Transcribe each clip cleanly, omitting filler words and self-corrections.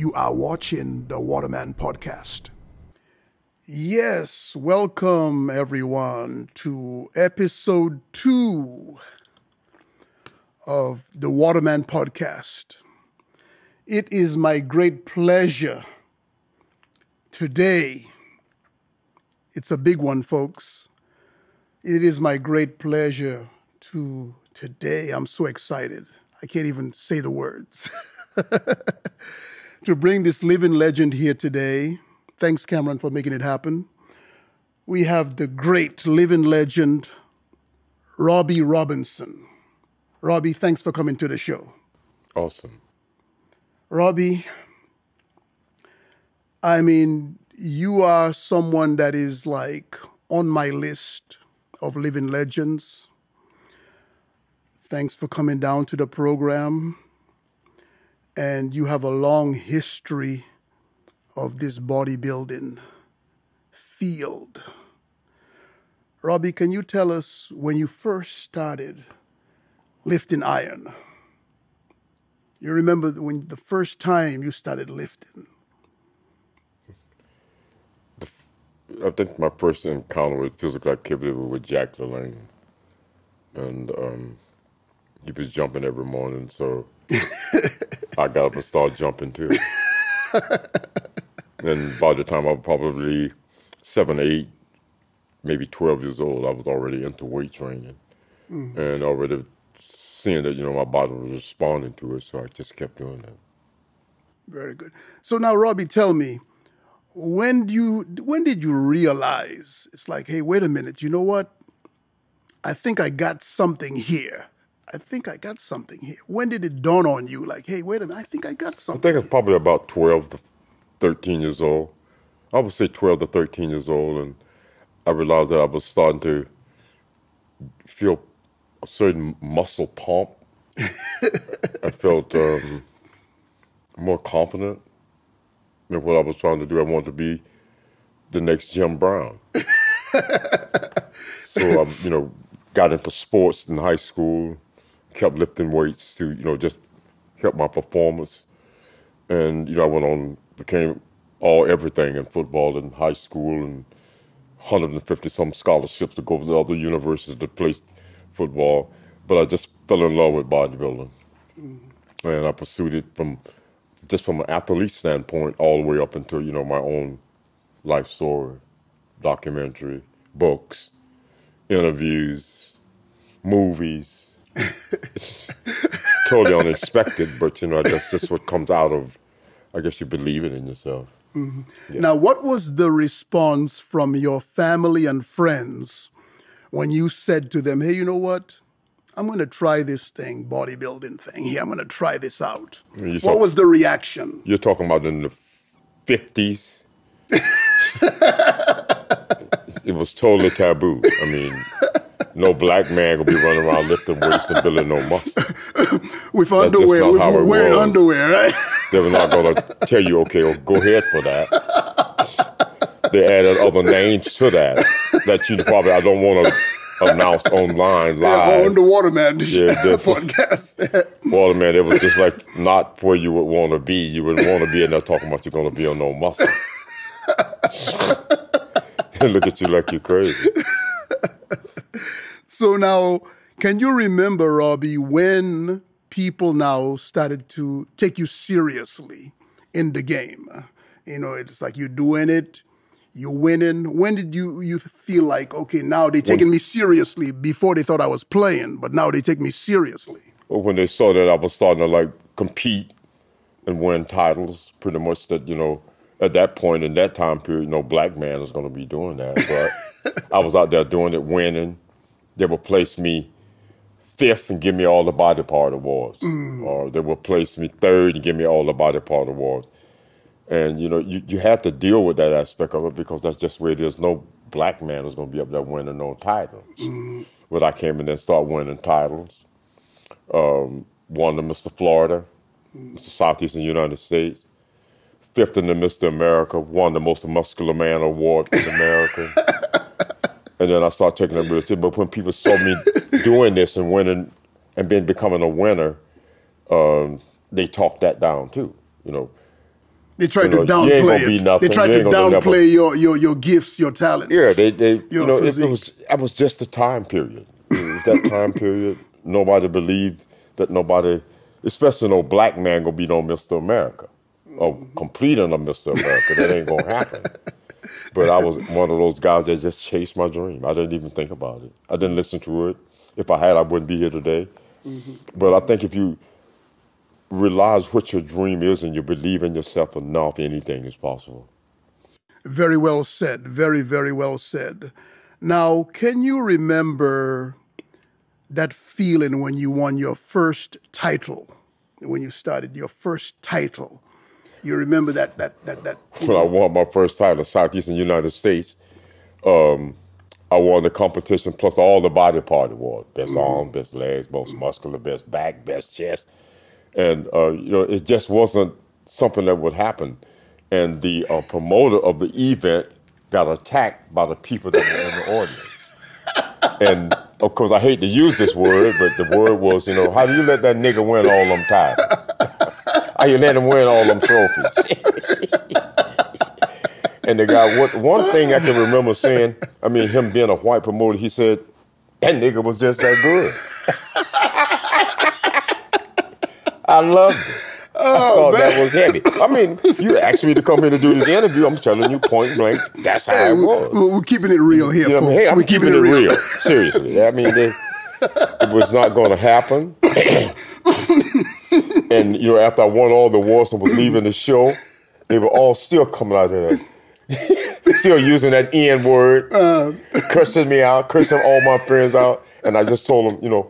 You are watching the Waterman Podcast. Yes, welcome everyone to episode 2 of the Waterman Podcast. It is my great pleasure today. It's a big one, folks. It is my great pleasure to today. I'm so excited. I can't even say the words. To bring this living legend here today. Thanks, Cameron, for making it happen. We have the great living legend, Robbie Robinson. Robbie, thanks for coming to the show. Awesome. Robbie, I mean, you are someone that is like on my list of living legends. Thanks for coming down to the program. And you have a long history of this bodybuilding field. Robbie, can you tell us when you first started lifting iron? You remember when the first time you started lifting? I think my first encounter with physical activity was with Jack LaLanne. And he was jumping every morning, so I got up and started jumping too. And by the time I was probably 7 or 8, maybe 12 years old, I was already into weight training and already seeing that, you know, my body was responding to it. So I just kept doing that. Very good. So now, Robbie, tell me, when did you realize it's like, hey, wait a minute, you know what? I think I got something here. When did it dawn on you? Like, hey, wait a minute, I think I got something. I think it's probably about 12 to 13 years old. I would say 12 to 13 years old, and I realized that I was starting to feel a certain muscle pump. I felt more confident in what I was trying to do. I wanted to be the next Jim Brown. So I, you know, got into sports in high school, kept lifting weights to, you know, just help my performance. And, you know, I went on, became everything in football in high school, and 150-some scholarships to go to other universities to play football. But I just fell in love with bodybuilding. Mm-hmm. And I pursued it from an athlete standpoint all the way up until, you know, my own life story, documentary, books, interviews, movies. It's totally unexpected, but, you know, that's just what comes out of, I guess, you believe it in yourself. Mm-hmm. Yeah. Now, what was the response from your family and friends when you said to them, hey, you know what? I'm going to try this thing, bodybuilding thing here. I'm going to try this out. What was the reaction? You're talking about in the 50s. It was totally taboo. I mean, no black man gonna be running around lifting weights and building no muscle. With underwear, wearing underwear, right? They were not gonna tell you, okay, well, go ahead for that. They added other names to that you probably, I don't want to announce online, live. Yeah, on the Waterman podcast. Waterman, it was just like not where you would want to be. You wouldn't want to be in there talking about you're gonna be on no muscle. They look at you like you're crazy. So now, can you remember, Robbie, when people now started to take you seriously in the game? You know, it's like you're doing it, you're winning. When did you feel like, okay, now they're taking me seriously? Before they thought I was playing, but now they take me seriously. Well, when they saw that I was starting to, like, compete and win titles, pretty much that, you know, at that point in that time period, no black man was going to be doing that. But I was out there doing it, winning. They would place me 5th and give me all the body part awards. Or they would place me 3rd and give me all the body part awards. And, you know, you have to deal with that aspect of it because that's just where it is. No black man is going to be up there winning no titles. But I came in and started winning titles. Won the Mr. Florida, Mr. Southeastern United States. 5th in the Mr. America. Won the Most Muscular Man Award in America. And then I started taking it real serious. But when people saw me doing this and winning and then becoming a winner, they talked that down too. You know, They tried to downplay it. They tried to downplay your gifts, your talents. Yeah, it was just a time period. It was that time period. Nobody believed that nobody, especially no black man, gonna be no Mr. America or completing a Mr. America. That ain't gonna happen. But I was one of those guys that just chased my dream. I didn't even think about it. I didn't listen to it. If I had, I wouldn't be here today. Mm-hmm. But I think if you realize what your dream is and you believe in yourself enough, anything is possible. Very well said. Very, very well said. Now, can you remember that feeling when you won your first title, when you started your first title? You remember that. When I won my first title, Southeastern United States, I won the competition plus all the body part awards: best arm, best legs, most muscular, best back, best chest, and it just wasn't something that would happen. And the promoter of the event got attacked by the people that were in the audience. And of course, I hate to use this word, but the word was, how do you let that nigga win all them titles? How you let him win all them trophies? And the guy, one thing I can remember saying, I mean, him being a white promoter, he said, that nigga was just that good. I loved it. I thought that was heavy. I mean, you asked me to come here to do this interview. I'm telling you point blank, that's how it was. We're keeping it real here, folks. Hey, I'm keeping it real. Seriously. I mean, it was not going to happen. And, after I won all the awards and was leaving the show, they were all still coming out of there. Still using that N word, cursing me out, cursing all my friends out. And I just told them,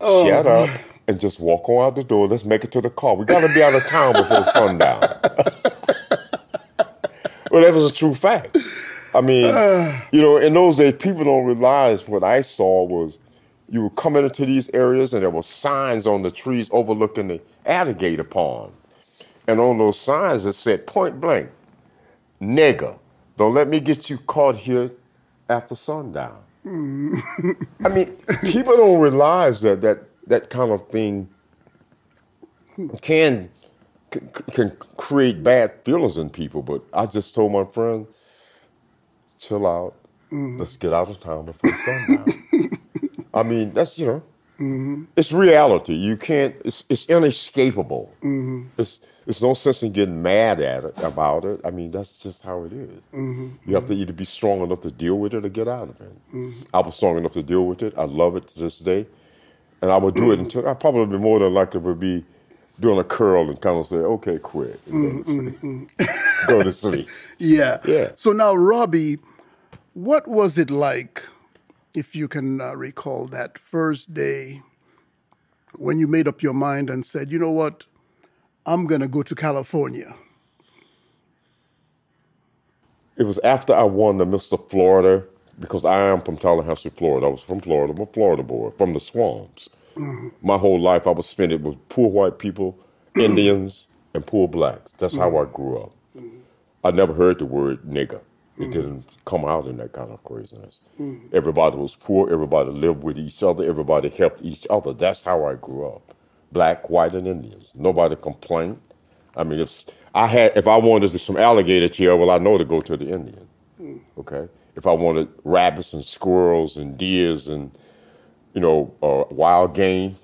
shut up and just walk on out the door. Let's make it to the car. We got to be out of town before sundown. Well, that was a true fact. I mean, in those days, people don't realize what I saw was you were coming into these areas and there were signs on the trees overlooking the alligator pond. And on those signs, it said point blank, nigga, don't let me get you caught here after sundown. I mean, people don't realize that kind of thing can create bad feelings in people. But I just told my friend, chill out. Let's get out of town before sundown. I mean, that's, it's reality. You can't, it's inescapable. There's no sense in getting mad about it. I mean, that's just how it is. You have to either be strong enough to deal with it or get out of it. I was strong enough to deal with it. I love it to this day. And I would do it until I probably more than likely would be doing a curl and kind of say, okay, quit. And go to sleep. Yeah. So now, Robbie, what was it like, if you can recall that first day when you made up your mind and said, you know what? I'm going to go to California. It was after I won the Mr. Florida, because I am from Tallahassee, Florida. I was from Florida. I'm a Florida boy, from the swamps. My whole life I was spent it with poor white people, Indians, and poor blacks. That's how I grew up. I never heard the word nigger. It didn't come out in that kind of craziness. Everybody was poor. Everybody lived with each other. Everybody helped each other. That's how I grew up. Black, white, and Indians. Nobody complained. I mean, if I wanted some alligator tail, well, I know to go to the Indian. Okay? If I wanted rabbits and squirrels and deers and, wild game,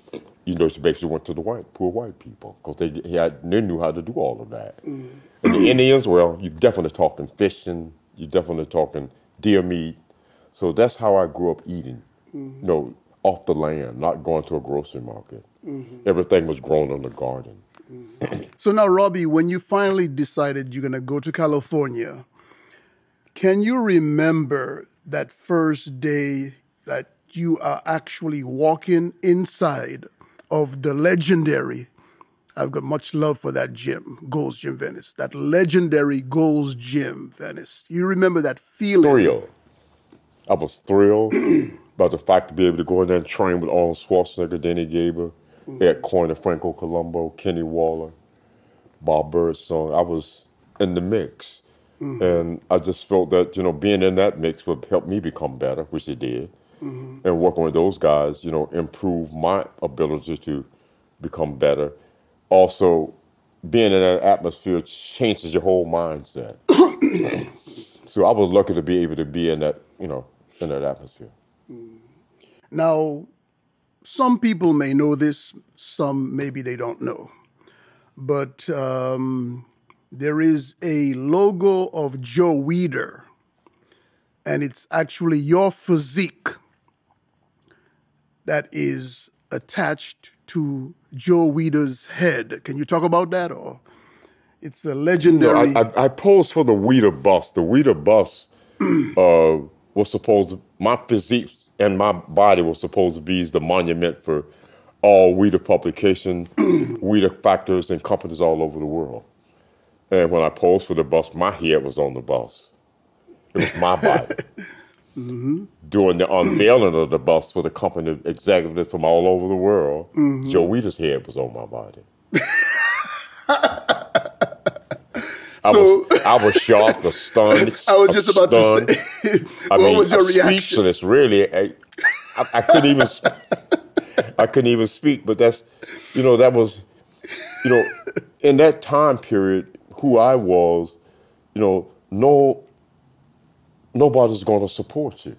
she basically went to the poor white people, because they knew how to do all of that. And the Indians, well, you're definitely talking fishing. You're definitely talking deer meat. So that's how I grew up eating, off the land, not going to a grocery market. Everything was grown in the garden. So now, Robbie, when you finally decided you're going to go to California, can you remember that first day that you are actually walking inside of the legendary, I've got much love for that gym, Gold's Gym Venice, that legendary Gold's Gym Venice? You remember that feeling? Thrilled. I was thrilled about the fact to be able to go in there and train with Arnold Schwarzenegger, Danny Gaber, Ed Coyne, Franco Colombo, Kenny Waller, Bob Birdsong. I was in the mix. And I just felt that, being in that mix would help me become better, which it did. And working with those guys, improve my ability to become better. Also, being in that atmosphere changes your whole mindset. So I was lucky to be able to be in that, you know, in that atmosphere. Now, some people may know this, some maybe they don't know. But there is a logo of Joe Weider, and it's actually your physique that is attached to Joe Weider's head. Can you talk about that? Or it's a legendary... You know, I posed for the Weider bust. The Weider bust was supposed to... My physique and my body was supposed to be the monument for all Weider publication, Weider factors, and companies all over the world. And when I posed for the bust, my head was on the bust. It was my body. Mm-hmm. During the unveiling of the bust for the company executives from all over the world, mm-hmm. Joe Weider's head was on my body. I was shocked, stunned. I was just about to say, what was your reaction? Speechless, really. I couldn't even. I couldn't even speak. But that's, you know, that was, you know, in that time period, who I was, you know, nobody's going to support you.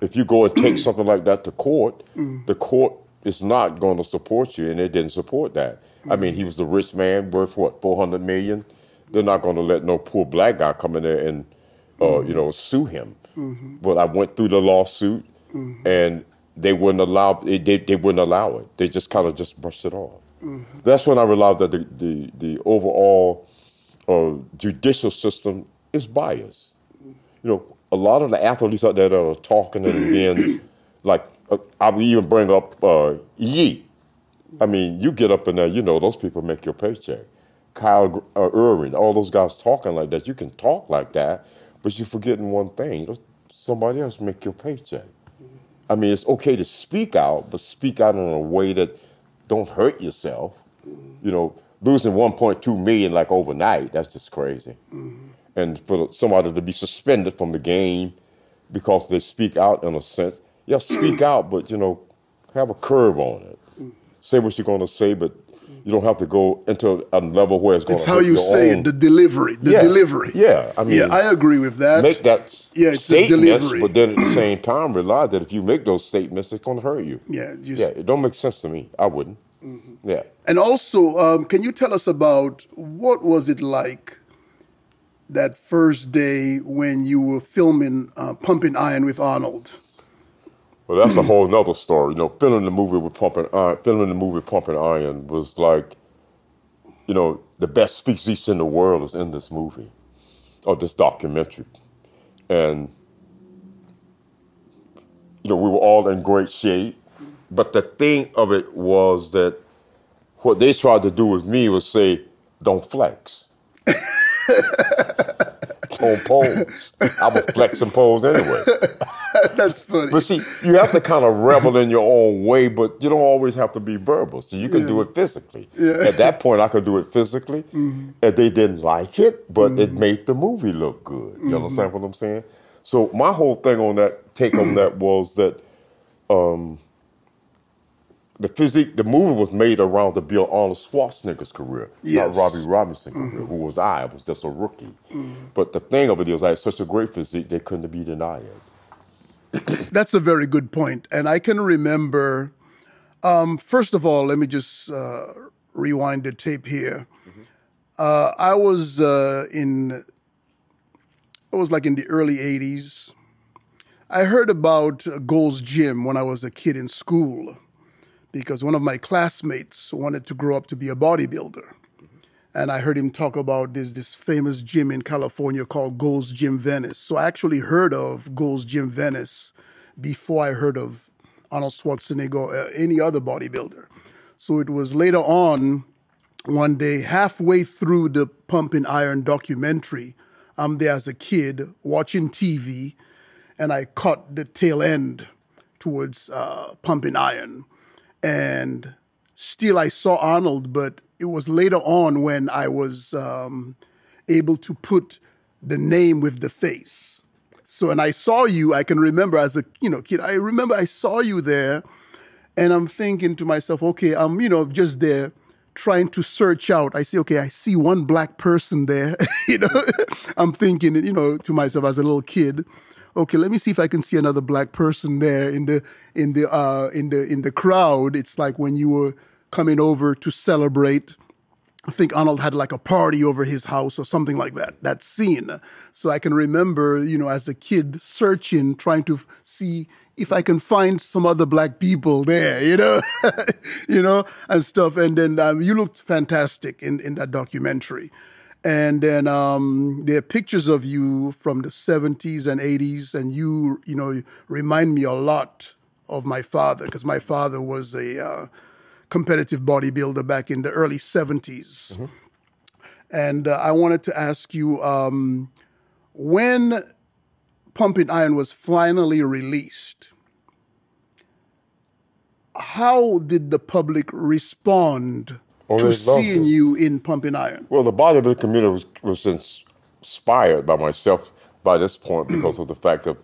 If you go and take something like that to court, the court is not going to support you, and they didn't support that. I mean, he was a rich man worth, what, $400 million? They're not going to let no poor black guy come in there and, you know, sue him. Mm-hmm. But I went through the lawsuit, mm-hmm. and they wouldn't allow it. They just kind of just brushed it off. Mm-hmm. That's when I realized that the overall judicial system is biased. You know, a lot of the athletes out there that are talking and being like, I would even bring up Ye. I mean, you get up in there, you know, those people make your paycheck. Kyrie Irving, all those guys talking like that. You can talk like that, but you're forgetting one thing. Somebody else make your paycheck. I mean, it's okay to speak out, but speak out in a way that don't hurt yourself. You know, losing $1.2 million like overnight, that's just crazy. Mm-hmm. And for somebody to be suspended from the game because they speak out in a sense. Yeah, speak out, but, you know, have a curve on it. Say what you're going to say, but you don't have to go into a level where it's going to hurt your own. It's how you say it, the delivery, the delivery. Yeah, I mean. Yeah, I agree with that. Make that statements, but then at the same time realize that if you make those statements, it's going to hurt you. Yeah. It don't make sense to me. I wouldn't. Mm-hmm. Yeah. And also, can you tell us about what was it like that first day when you were filming Pumping Iron with Arnold? Well, that's a whole nother story. You know, filming the movie Pumping Iron was like, you know, the best species in the world is in this movie, or this documentary. And, you know, we were all in great shape. But the thing of it was that what they tried to do with me was say, don't flex. On pose. I was flexing pose anyway. That's funny. But see, you have to kind of revel in your own way, but you don't always have to be verbal. So you can do it physically. Yeah. At that point, I could do it physically, and they didn't like it, but it made the movie look good. You understand what I'm saying? So my whole thing on that, take on that was that the movie was made around to build Arnold Schwarzenegger's career, not Robbie Robinson's career, who was I. I was just a rookie. Mm-hmm. But the thing of it is I had such a great physique, they couldn't be denied. That's a very good point. And I can remember, first of all, let me just rewind the tape here. Mm-hmm. I was in the early 80s. I heard about Gold's Gym when I was a kid in school, because one of my classmates wanted to grow up to be a bodybuilder. Mm-hmm. And I heard him talk about this famous gym in California called Gold's Gym Venice. So I actually heard of Gold's Gym Venice before I heard of Arnold Schwarzenegger or any other bodybuilder. So it was later on, one day, halfway through the Pumping Iron documentary, I'm there as a kid watching TV, and I caught the tail end towards Pumping Iron. And still I saw Arnold, but it was later on when I was able to put the name with the face. So, and I saw you, I can remember as a kid, I remember I saw you there, and I'm thinking to myself, okay, I'm just there trying to search out. I say, okay, I see one black person there. You know, I'm thinking, you know, to myself as a little kid, okay, let me see if I can see another black person there in the crowd. It's like when you were coming over to celebrate. I think Arnold had like a party over his house or something like that, that scene. So I can remember, you know, as a kid searching, trying to see if I can find some other black people there, you know, you know, and stuff. And then you looked fantastic in that documentary. And then there are pictures of you from the 70s and 80s, and you know, remind me a lot of my father, because my father was a... competitive bodybuilder back in the early 70s. Mm-hmm. And I wanted to ask you, when Pumping Iron was finally released, how did the public respond to seeing you in Pumping Iron? Well, the bodybuilding community was inspired by myself by this point because of the fact of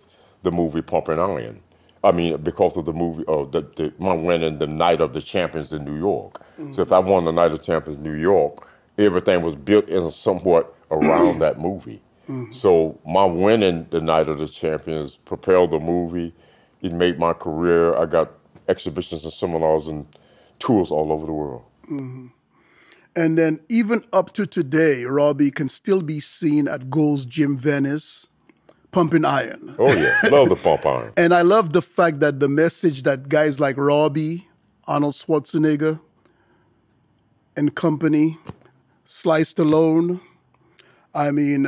the movie Pumping Iron. I mean, because of the movie, the one winning the Night of the Champions in New York. Mm-hmm. So if I won the Night of the Champions in New York, everything was built in somewhat around that movie. Mm-hmm. So my winning the Night of the Champions propelled the movie. It made my career. I got exhibitions and seminars and tours all over the world. Mm-hmm. And then even up to today, Robbie can still be seen at Gold's Gym Venice, pumping iron. Oh, yeah. Love the pump iron. And I love the fact that the message that guys like Robbie, Arnold Schwarzenegger, and company, Sly Stallone, I mean,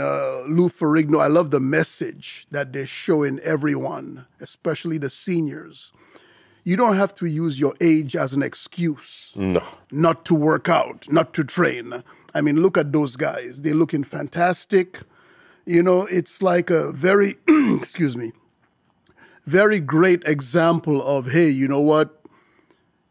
Lou Ferrigno, I love the message that they're showing everyone, especially the seniors. You don't have to use your age as an excuse. No. Not to work out, not to train. I mean, look at those guys. They're looking fantastic. You know, it's like a very, very great example of, hey, you know what?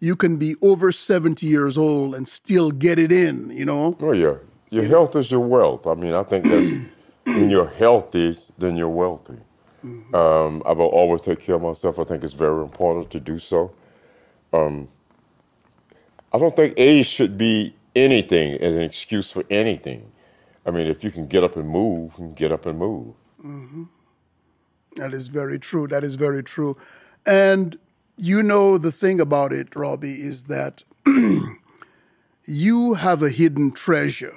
You can be over 70 years old and still get it in, you know? Oh, yeah. Your health is your wealth. I mean, I think that's, when you're healthy, then you're wealthy. Mm-hmm. I will always take care of myself. I think it's very important to do so. I don't think age should be anything as an excuse for anything. I mean, if you can get up and move, you can get up and move. Mm-hmm. That is very true. That is very true. And you know, the thing about it, Robbie, is that you have a hidden treasure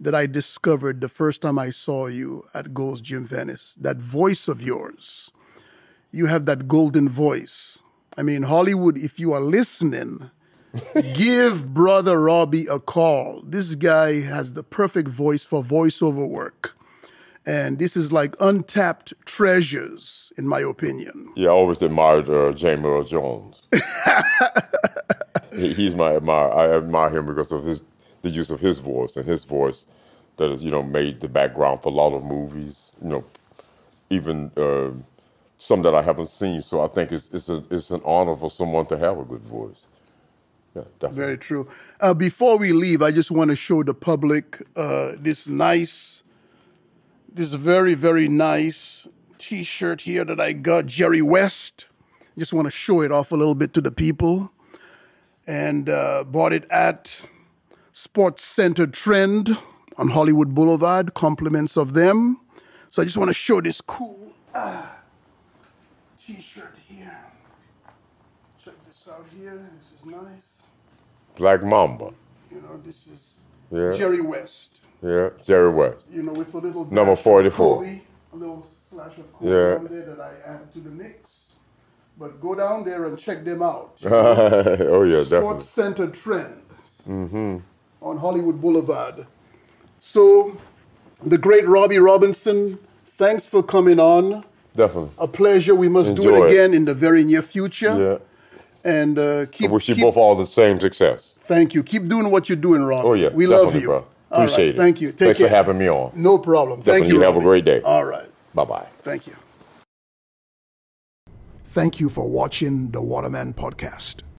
that I discovered the first time I saw you at Gold's Gym Venice, that voice of yours. You have that golden voice. I mean, Hollywood, if you are listening... give brother Robbie a call. This guy has the perfect voice for voiceover work. And this is like untapped treasures, in my opinion. Yeah, I always admired James Earl Jones. He's my admirer. I admire him because of the use of his voice, and his voice that has, you know, made the background for a lot of movies, you know, even some that I haven't seen. So I think it's an honor for someone to have a good voice. Yeah, very true. Before we leave, I just want to show the public this very, very nice T-shirt here that I got, Jerry West. Just want to show it off a little bit to the people. And bought it at Sports Center Trend on Hollywood Boulevard, compliments of them. So I just want to show this cool T-shirt here. Check this out here. This is nice. Black Mamba. You know, this is Jerry West. Yeah, Jerry West. You know, with a little number 44. Kobe, a little slash of Kobe on there that I added to the mix. But go down there and check them out. Oh, yeah, Sports definitely. Sports Center Trend on Hollywood Boulevard. So, the great Robbie Robinson, thanks for coming on. Definitely. A pleasure. We must do it again in the very near future. Yeah. And I wish you both all the same success. Thank you. Keep doing what you're doing, Rob. Oh, yeah. We love you. Bro. Appreciate it. Thank you. Take care. Thanks for having me on. No problem. Definitely. Thank you, Robbie. Have a great day. All right. Bye-bye. Thank you. Thank you for watching The Waterman Podcast.